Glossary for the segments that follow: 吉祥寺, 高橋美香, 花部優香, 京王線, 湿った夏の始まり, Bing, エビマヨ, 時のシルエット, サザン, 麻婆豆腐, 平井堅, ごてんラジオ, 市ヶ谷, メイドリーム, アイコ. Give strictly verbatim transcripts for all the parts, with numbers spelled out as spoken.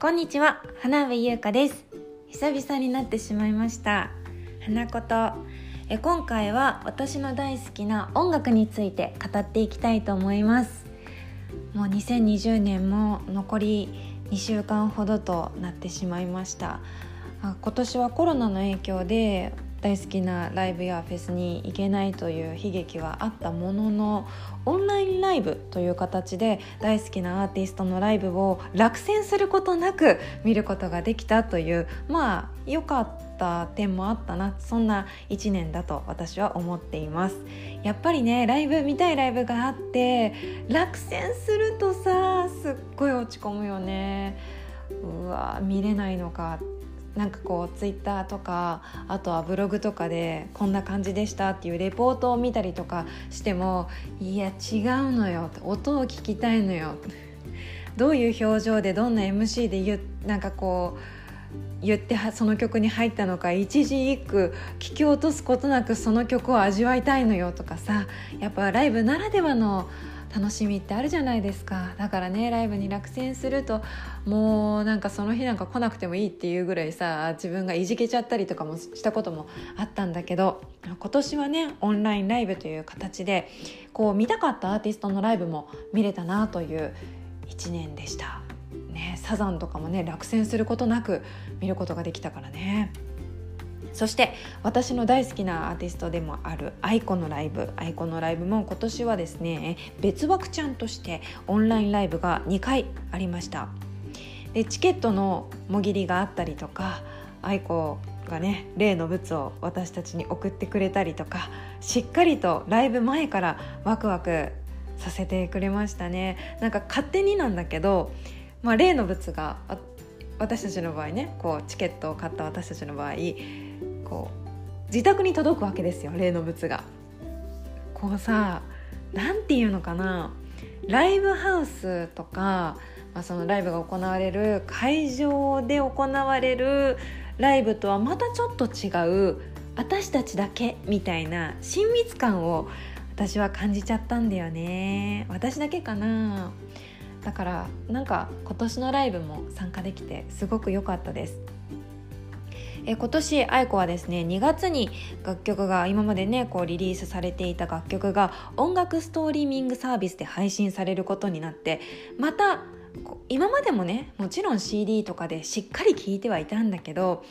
こんにちは、花部優香です。久々になってしまいました。花子とえ今回は私の大好きな音楽について語っていきたいと思います。もうにせんにじゅうねんも残りにしゅうかんほどとなってしまいました。あ、今年はコロナの影響で大好きなライブやフェスに行けないという悲劇はあったものの、オンラインライブという形で大好きなアーティストのライブを落選することなく見ることができたという、まあ良かった点もあったな、そんないちねんだと私は思っています。やっぱりね、ライブ見たいライブがあって落選するとさ、すっごい落ち込むよね。うわ、見れないのか、なんかこうツイッターとか、あとはブログとかでこんな感じでしたっていうレポートを見たりとかしても、いや違うのよ、音を聞きたいのよ、どういう表情でどんな エムシー で言なんかこう言ってその曲に入ったのか、一字一句聞き落とすことなくその曲を味わいたいのよとかさ、やっぱライブならではの楽しみってあるじゃないですか。だからね、ライブに落選するともうなんかその日なんか来なくてもいいっていうぐらいさ、自分がいじけちゃったりとかもしたこともあったんだけど、今年はねオンラインライブという形でこう見たかったアーティストのライブも見れたなといういちねんでした、ね、サザンとかもね落選することなく見ることができたからね。そして私の大好きなアーティストでもあるアイコのライブ、アイコのライブも今年はですね別枠ちゃんとしてオンラインライブがにかいありました。でチケットのもぎりがあったりとか、アイコがね例の物を私たちに送ってくれたりとか、しっかりとライブ前からワクワクさせてくれましたね。なんか勝手になんだけど、まあ、例の物があ私たちの場合ね、こうチケットを買った私たちの場合、こう自宅に届くわけですよ、例の物が。こうさ、なんていうのかな、ライブハウスとか、まあ、そのライブが行われる会場で行われるライブとはまたちょっと違う、私たちだけみたいな親密感を私は感じちゃったんだよね。私だけかな。だからなんか今年のライブも参加できてすごく良かったです。え今年アイコはですねにがつに楽曲が今までねこうリリースされていた楽曲が音楽ストリーミングサービスで配信されることになって、また今までもねもちろん シーディー とかでしっかり聴いてはいたんだけど、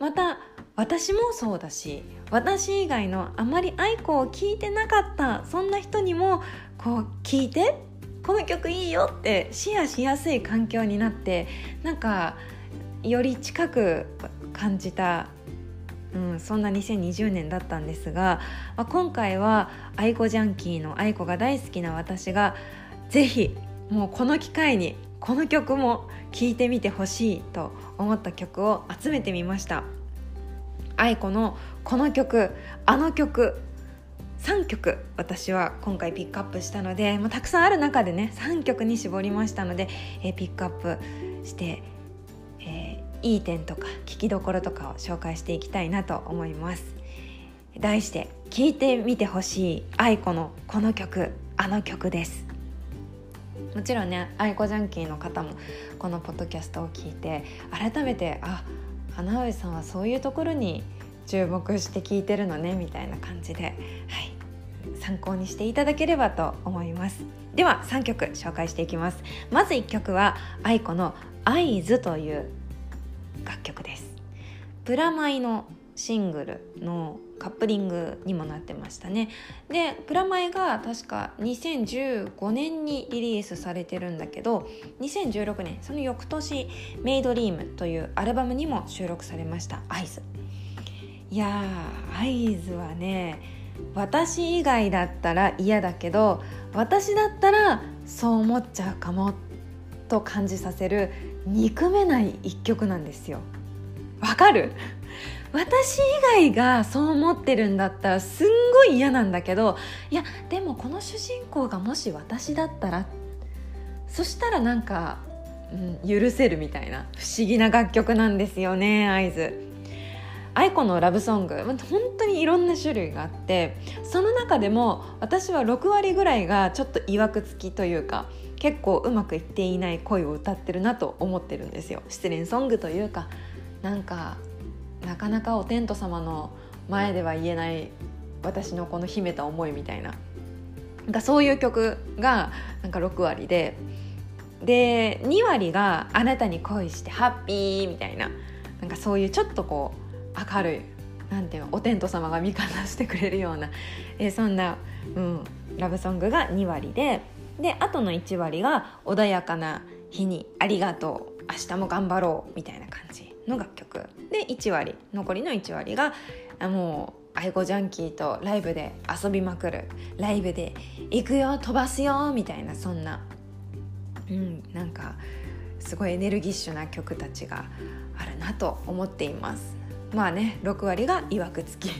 また私もそうだし、私以外のあまりアイコを聴いてなかったそんな人にもこう聴いてこの曲いいよってシェアしやすい環境になって、なんかより近く感じた、うん、そんなにせんにじゅうねんだったんですが、まあ、今回はアイコジャンキーのアイコが大好きな私がぜひもうこの機会にこの曲も聴いてみてほしいと思った曲を集めてみました。アイコのこの曲、あの曲さんきょく私は今回ピックアップしたので、もうたくさんある中でねさんきょくに絞りましたので、えー、ピックアップして、えー、いい点とか聞きどころとかを紹介していきたいなと思います。題して聞いてみてほしいアイコのこの曲、あの曲です。もちろんねアイコジャンキーの方もこのポッドキャストを聞いて改めて、あ、花上さんはそういうところに注目して聞いてるのねみたいな感じで、はい、参考にしていただければと思います。ではさんきょく紹介していきます。まずいっきょくはアイコのアイズという楽曲です。プラマイのシングルのカップリングにもなってましたね。でプラマイが確かにせんじゅうごねんにリリースされてるんだけど、にせんじゅうろくねんその翌年メイドリームというアルバムにも収録されましたアイズ。いやー、アイズはね私以外だったら嫌だけど、私だったらそう思っちゃうかもと感じさせる憎めない一曲なんですよ。わかる？私以外がそう思ってるんだったらすんごい嫌なんだけど、いやでもこの主人公がもし私だったら、そしたらなんか、うん、許せるみたいな不思議な楽曲なんですよね、アイズ。アイコのラブソング、本当にいろんな種類があって、その中でも私はろくわりぐらいがちょっといわくつきというか、結構うまくいっていない恋を歌ってるなと思ってるんですよ。失恋ソングというか、なんかなかなかお天道様の前では言えない私のこの秘めた思いみたいな、なんかそういう曲がなんかろく割で、でに割があなたに恋してハッピーみたいな、なんかそういうちょっとこう明るい、なんていうの、お天道様が味方してくれるような、えそんな、うん、ラブソングがに割で、であとのいち割が穏やかな日にありがとう、明日も頑張ろうみたいな感じの楽曲で、いち割、残りのいち割がもう愛護ジャンキーとライブで遊びまくる、ライブで行くよ飛ばすよみたいな、そんな、うん、なんかすごいエネルギッシュな曲たちがあるなと思っています。まあね、ろく割がいわくつき、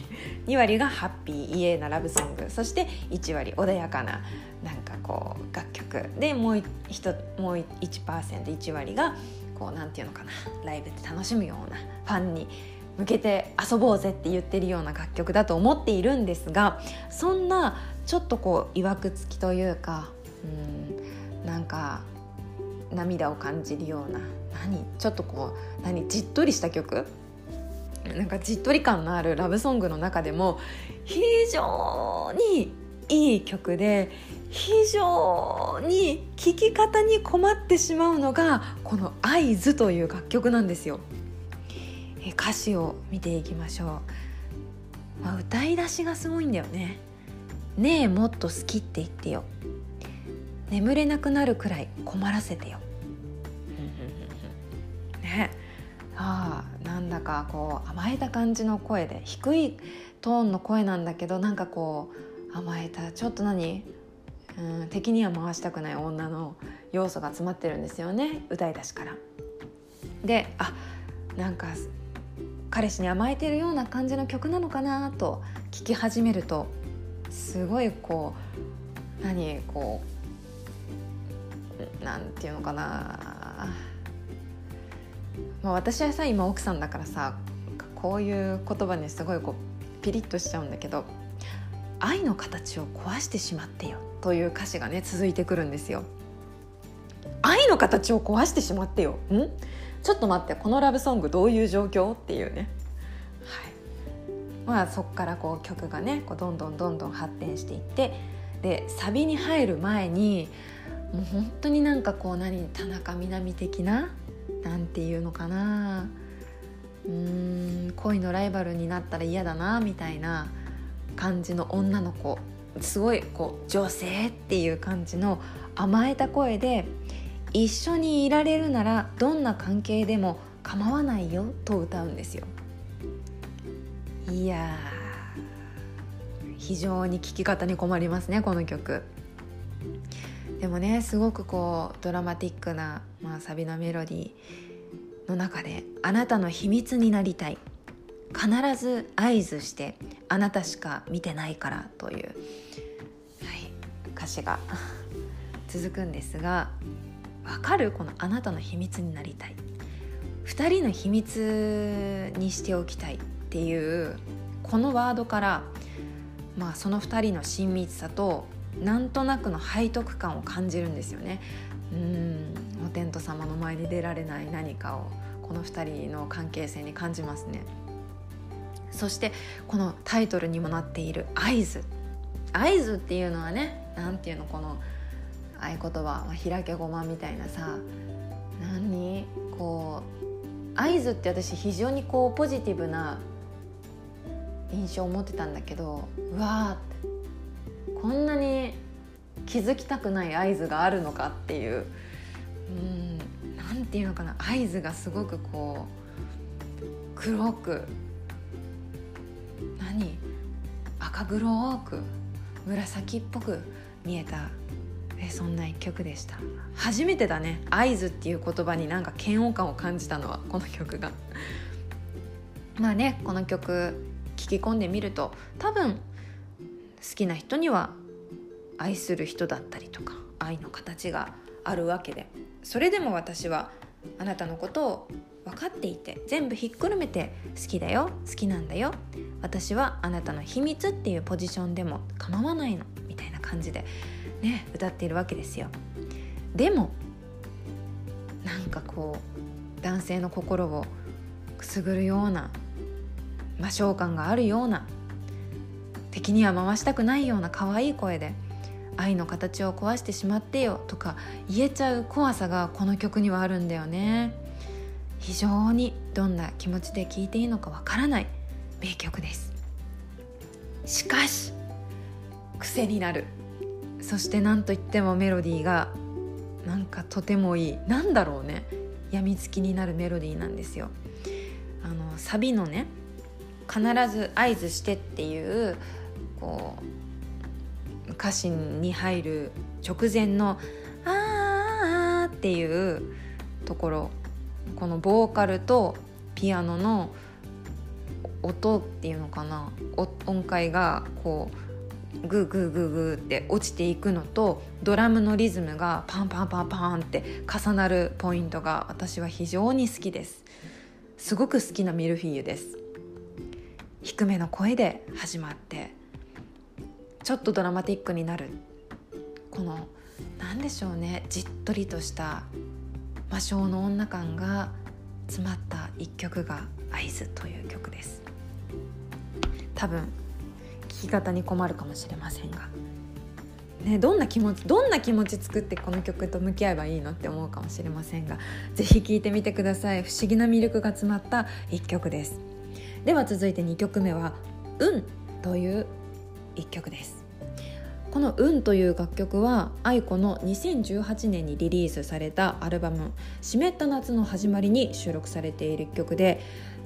に割がハッピーイエーなラブソング、そしていち割穏やかななんかこう楽曲で、もう いちパーセント、 もう いちパーセントいち 割がこうなんていうのかな、ライブで楽しむような、ファンに向けて遊ぼうぜって言ってるような楽曲だと思っているんですが、そんなちょっとこういわくつきというか、うん、なんか涙を感じるような、何ちょっとこう何じっとりした曲、なんかじっとり感のあるラブソングの中でも非常にいい曲で、非常に聴き方に困ってしまうのがこの合図という楽曲なんですよ。え歌詞を見ていきましょう、まあ、歌い出しがすごいんだよね。ねえもっと好きって言ってよ、眠れなくなるくらい困らせてよねえ、ああなんだかこう甘えた感じの声で、低いトーンの声なんだけど、なんかこう甘えたちょっと何、うん、敵には回したくない女の要素が詰まってるんですよね、歌い出しから。で、あなんか彼氏に甘えてるような感じの曲なのかなと聞き始めると、すごいこう何こうなんていうのかな。まあ、私はさ今奥さんだからさ、こういう言葉にすごいこうピリッとしちゃうんだけど、愛の形を壊してしまってよという歌詞がね続いてくるんですよ。愛の形を壊してしまってよ、んちょっと待って、このラブソングどういう状況っていうね、はい、まあそこからこう曲がねこうどんどんどんどん発展していって、でサビに入る前にもう本当になんかこう何田中みな実的ななんていうのかな、うーん恋のライバルになったら嫌だなみたいな感じの女の子、すごいこう女性っていう感じの甘えた声で、一緒にいられるならどんな関係でも構わないよと歌うんですよ。いや非常に聴き方に困りますねこの曲。でもねすごくこうドラマティックな、まあ、サビのメロディーの中で、あなたの秘密になりたい、必ず合図して、あなたしか見てないからという、はい、歌詞が続くんですが、わかる？このあなたの秘密になりたい、二人の秘密にしておきたいっていうこのワードから、まあ、その二人の親密さとなんとなくの背徳感を感じるんですよね。うーんお天道様の前に出られない何かをこのふたりの関係性に感じますね。そしてこのタイトルにもなっている合図、合図っていうのはね、なんていうのこの合言葉、開けごまみたいなさ、何こう合図って、私非常にこうポジティブな印象を持ってたんだけど、うわーこんなに気づきたくない合図があるのかっていう、うんなんていうのかな、合図がすごくこう黒く何赤黒く紫っぽく見えた、えそんな一曲でした。初めてだね、合図っていう言葉になんか嫌悪感を感じたのはこの曲がまあねこの曲聴き込んでみると、多分好きな人には愛する人だったりとか愛の形があるわけで、それでも私はあなたのことを分かっていて、全部ひっくるめて好きだよ、好きなんだよ、私はあなたの秘密っていうポジションでも構わないのみたいな感じでね歌っているわけですよ。でもなんかこう男性の心をくすぐるような、魔性感があるような、敵には回したくないような可愛い声で愛の形を壊してしまってよとか言えちゃう怖さがこの曲にはあるんだよね。非常にどんな気持ちで聴いていいのかわからない名曲です。しかし癖になる、そしてなんといってもメロディーがなんかとてもいい、なんだろうね、病みつきになるメロディーなんですよ。あのサビのね、必ず合図してっていう、こう歌詞に入る直前のあーっていうところ、このボーカルとピアノの音っていうのかな、音階がこうグーグーグーグーって落ちていくのとドラムのリズムがパンパンパンパンって重なるポイントが私は非常に好きです。すごく好きなミルフィーユです。低めの声で始まってちょっとドラマティックになる、このなんでしょうね、じっとりとした魔性の女感が詰まった一曲が合図という曲です。多分聞き方に困るかもしれませんが、ね、どんな気持ちどんな気持ち作ってこの曲と向き合えばいいのって思うかもしれませんが、ぜひ聴いてみてください。不思議な魅力が詰まったいっきょくです。では続いてにきょくめは運といういっきょくです。この運という楽曲は愛子のにせんじゅうはちねんにリリースされたアルバム湿った夏の始まりに収録されているいっきょくで、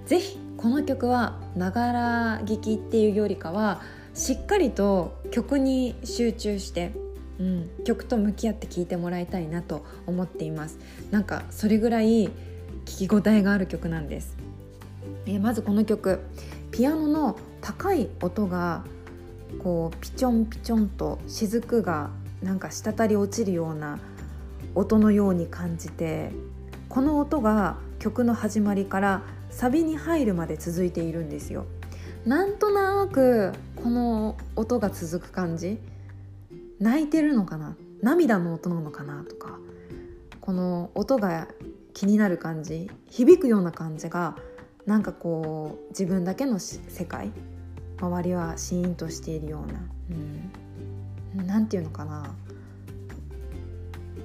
ぜひこの曲はながら聴きっていうよりかはしっかりと曲に集中して、うん、曲と向き合って聴いてもらいたいなと思っています。なんかそれぐらい聴き応えがある曲なんです。えー、まずこの曲、ピアノの高い音がこうピチョンピチョンと雫がなんか滴り落ちるような音のように感じて、この音が曲の始まりからサビに入るまで続いているんですよ。なんとなくこの音が続く感じ、泣いてるのかな、涙の音なのかなとか、この音が気になる感じ、響くような感じがなんかこう自分だけの世界、周りはシーンとしているような、うん、なんていうのかな、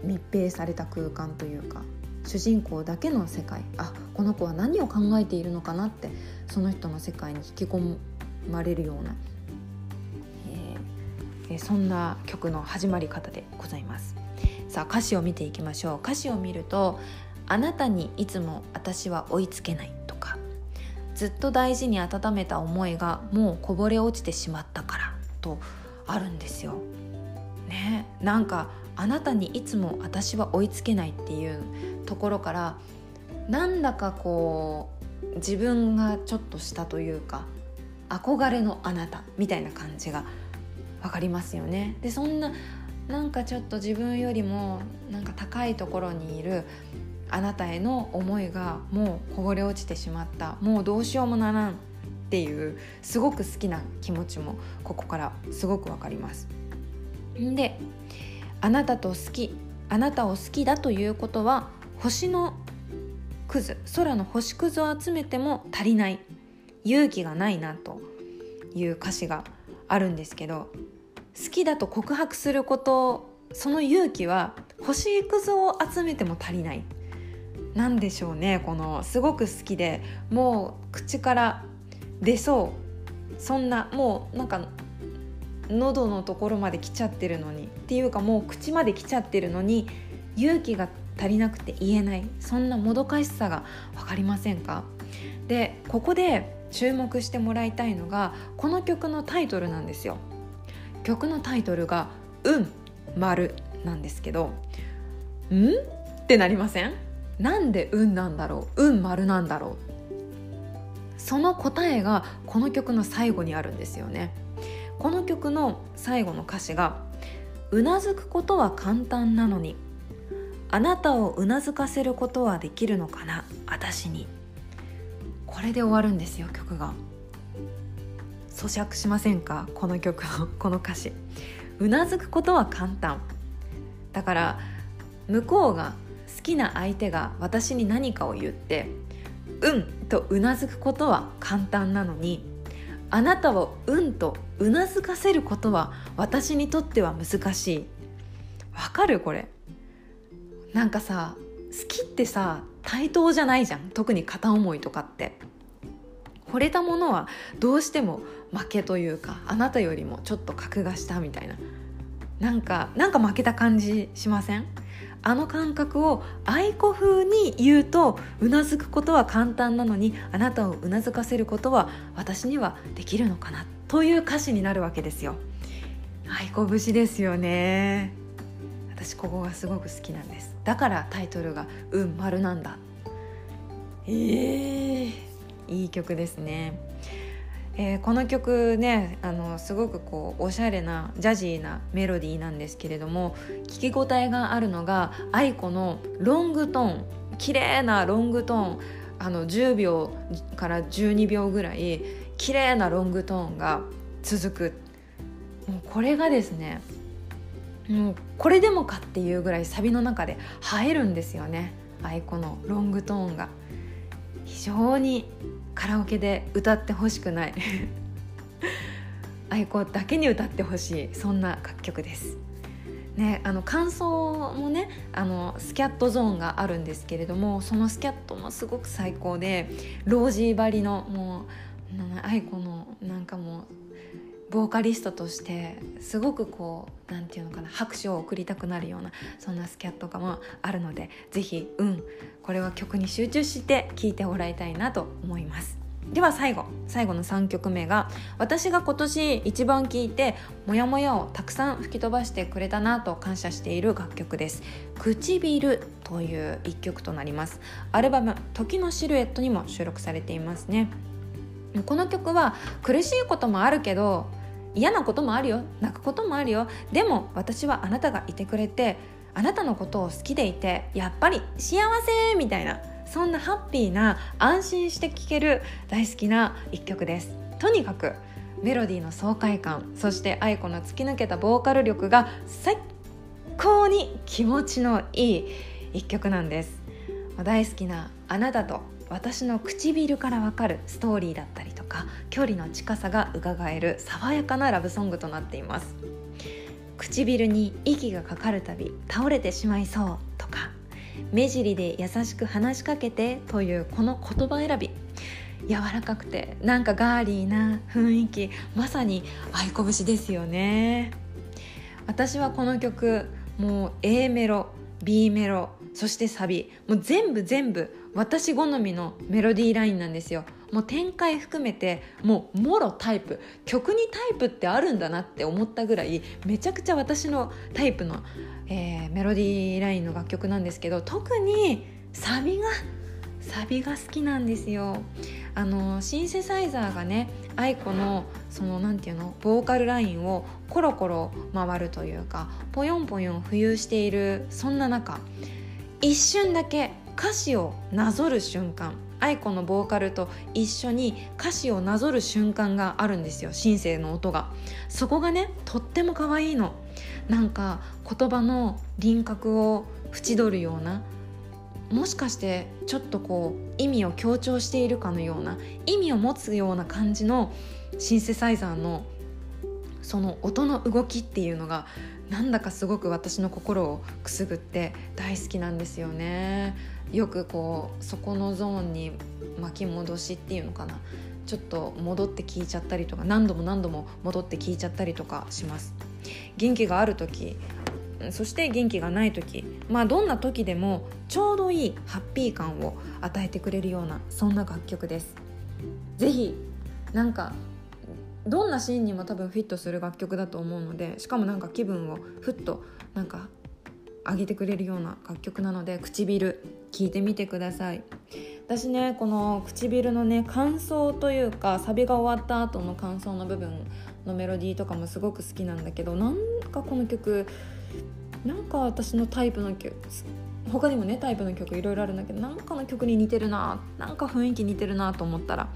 密閉された空間というか、主人公だけの世界、あ、この子は何を考えているのかなってその人の世界に引き込まれるような、えー、そんな曲の始まり方でございます。さあ歌詞を見ていきましょう。歌詞を見ると、あなたにいつも私は追いつけないとか、ずっと大事に温めた思いがもうこぼれ落ちてしまったからとあるんですよ、ね、なんかあなたにいつも私は追いつけないっていうところから、なんだかこう自分がちょっとしたというか憧れのあなたみたいな感じが分かりますよね。で、そんななんかちょっと自分よりもなんか高いところにいるあなたへの思いがもうこぼれ落ちてしまった、もうどうしようもならんっていう、すごく好きな気持ちもここからすごく分かります。で、あなたと好き、あなたを好きだということは星のくず、空の星くずを集めても足りない、勇気がないなという歌詞があるんですけど、好きだと告白すること、その勇気は星くずを集めても足りない、なんでしょうね、このすごく好きでもう口から出そう、そんなもうなんか喉のところまで来ちゃってるのにっていうか、もう口まで来ちゃってるのに勇気が足りなくて言えない、そんなもどかしさが分かりませんか。で、ここで注目してもらいたいのがこの曲のタイトルなんですよ。曲のタイトルが運丸なんですけど、んってなりません？なんで運なんだろう、運丸なんだろう、その答えがこの曲の最後にあるんですよね。この曲の最後の歌詞が、うなずくことは簡単なのに、あなたをうなずかせることはできるのかな私に、これで終わるんですよ曲が。咀嚼しませんか、この曲のこの歌詞、うなずくことは簡単だから、向こうが好きな相手が私に何かを言ってうんとうなずくことは簡単なのに、あなたをうんとうなずかせることは私にとっては難しい。わかる？これなんかさ、好きってさ対等じゃないじゃん。特に片思いとかって惚れたものはどうしても負けというか、あなたよりもちょっと格が下みたいな、なんかなんか負けた感じしません？あの感覚を愛子風に言うと、うなずくことは簡単なのにあなたをうなずかせることは私にはできるのかなという歌詞になるわけですよ。愛子節ですよね。私ここがすごく好きなんです。だからタイトルがうん丸なんだ。えー、いい曲ですね。えー、この曲ね、あのすごくこうおしゃれなジャジーなメロディーなんですけれども、聞き応えがあるのが愛子のロングトーン、綺麗なロングトーン、あのじゅうびょうからじゅうにびょうぐらい綺麗なロングトーンが続く。もうこれがですね、もうこれでもかっていうぐらいサビの中で映えるんですよね。愛子のロングトーンが非常にカラオケで歌ってほしくない愛子だけに歌ってほしい、そんな楽曲です、ね、あの感想もね、あのスキャットゾーンがあるんですけれども、そのスキャットもすごく最高で、ロージーばりのもう愛子のなんかもうボーカリストとしてすごくこうなんていうのかな、拍手を送りたくなるようなそんなスキャット感もあるので、ぜひうんこれは曲に集中して聴いてもらいたいなと思います。では最後最後のさんきょくめが、私が今年一番聴いてモヤモヤをたくさん吹き飛ばしてくれたなと感謝している楽曲です。唇といういっきょくとなります。アルバム時のシルエットにも収録されていますね。この曲は苦しいこともあるけど、嫌なこともあるよ、泣くこともあるよ、でも私はあなたがいてくれて、あなたのことを好きでいてやっぱり幸せみたいな、そんなハッピーな安心して聴ける大好きな一曲です。とにかくメロディーの爽快感、そして愛子の突き抜けたボーカル力が最高に気持ちのいい一曲なんです。大好きなあなたと私の唇からわかるストーリーだったりとか、距離の近さがうかがえる爽やかなラブソングとなっています。唇に息がかかるたび倒れてしまいそうとか、目尻で優しく話しかけてというこの言葉選び、柔らかくてなんかガーリーな雰囲気、まさに愛子節ですよね。私はこの曲、もう A メロ B メロそしてサビ、もう全部全部私好みのメロディーラインなんですよ。もう展開含めてもうもろタイプ、曲にタイプってあるんだなって思ったぐらいめちゃくちゃ私のタイプの、えー、メロディーラインの楽曲なんですけど、特にサビがサビが好きなんですよ。あのシンセサイザーがね、愛子のそのなんていうの、ボーカルラインをコロコロ回るというか、ポヨンポヨン浮遊している、そんな中一瞬だけ歌詞をなぞる瞬間、愛子のボーカルと一緒に歌詞をなぞる瞬間があるんですよ。シンセの音が、そこがねとっても可愛いの。なんか言葉の輪郭を縁取るような、もしかしてちょっとこう意味を強調しているかのような、意味を持つような感じのシンセサイザーのその音の動きっていうのが、なんだかすごく私の心をくすぐって大好きなんですよね。よくこうそこのゾーンに巻き戻しっていうのかな、ちょっと戻って聞いちゃったりとか、何度も何度も戻って聞いちゃったりとかします。元気がある時、そして元気がない時、まあどんな時でもちょうどいいハッピー感を与えてくれるような、そんな楽曲です。ぜひ、なんかどんなシーンにも多分フィットする楽曲だと思うので、しかもなんか気分をふっとなんか上げてくれるような楽曲なので、唇聴いてみてください。私ね、この唇のね感想というか、サビが終わった後の感想の部分のメロディーとかもすごく好きなんだけど、なんかこの曲なんか私のタイプの曲、他にもねタイプの曲いろいろあるんだけど、なんかの曲に似てるな、なんか雰囲気似てるなと思ったら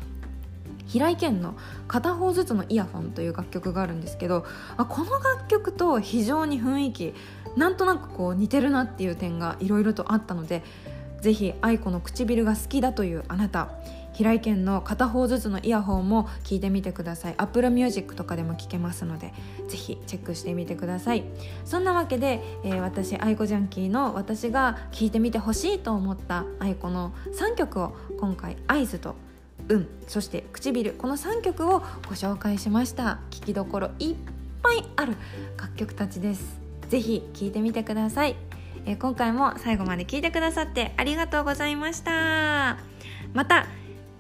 平井堅の片方ずつのイヤホンという楽曲があるんですけど、あこの楽曲と非常に雰囲気なんとなくこう似てるなっていう点がいろいろとあったので、ぜひ愛子の唇が好きだというあなた、平井堅の片方ずつのイヤホンも聞いてみてください。 Apple Music とかでも聞けますので、ぜひチェックしてみてください。そんなわけで、えー、私愛子ジャンキーの私が聞いてみてほしいと思った愛子のさんきょくを今回合図と運、そして唇、このさんきょくをご紹介しました。聞きどころいっぱいある楽曲たちです。ぜひ聞いてみてください。えー、今回も最後まで聞いてくださってありがとうございました。また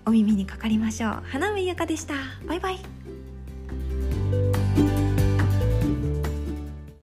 お耳にかかりましょう。花見ゆかでした。バイバイ。